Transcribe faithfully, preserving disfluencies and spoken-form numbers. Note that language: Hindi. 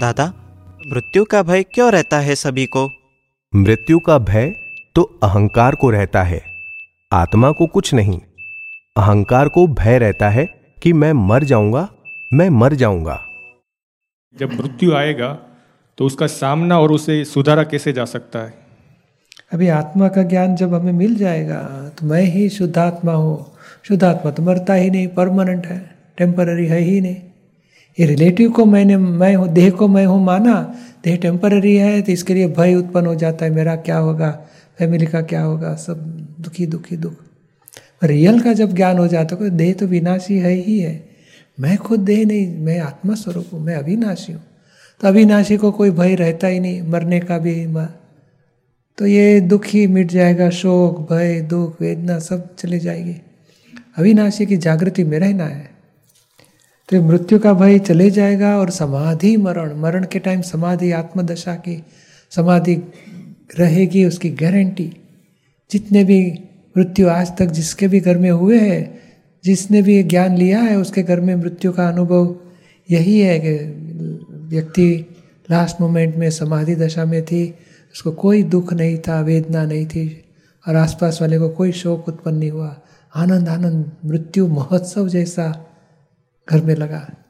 दादा, मृत्यु का भय क्यों रहता है सभी को? मृत्यु का भय तो अहंकार को रहता है, आत्मा को कुछ नहीं। अहंकार को भय रहता है कि मैं मर जाऊंगा, मैं मर जाऊंगा। जब मृत्यु आएगा तो उसका सामना और उसे सुधारा कैसे जा सकता है? अभी आत्मा का ज्ञान जब हमें मिल जाएगा तो मैं ही शुद्धात्मा हूँ। शुद्धात्मा तो मरता ही नहीं, परमानेंट है, टेम्पररी है ही नहीं। ये रिलेटिव को मैंने मैं हूँ, देह को मैं हूँ माना, देह टेम्पररी है तो इसके लिए भय उत्पन्न हो जाता है, मेरा क्या होगा, फैमिली का क्या होगा, सब दुखी दुखी दुख। रियल का जब ज्ञान हो जाता है, देह तो विनाशी है ही है, मैं खुद देह नहीं, मैं आत्मा स्वरूप हूँ, मैं अविनाशी हूँ। तो अविनाशी को कोई भय रहता ही नहीं, मरने का भी। तो ये दुख ही मिट जाएगा, शोक, भय, दुख, वेदना सब चली जाएगी। अविनाशी की जागृति में रहना है तो मृत्यु का भय चले जाएगा। और समाधि, मरण मरण के टाइम समाधि, आत्मदशा की समाधि रहेगी, उसकी गारंटी। जितने भी मृत्यु आज तक जिसके भी घर में हुए हैं, जिसने भी ज्ञान लिया है, उसके घर में मृत्यु का अनुभव यही है कि व्यक्ति लास्ट मोमेंट में समाधि दशा में थी, उसको कोई दुख नहीं था, वेदना नहीं थी, और आसपास वाले को कोई शोक उत्पन्न नहीं हुआ। आनंद आनंद मृत्यु महोत्सव जैसा घर में लगा।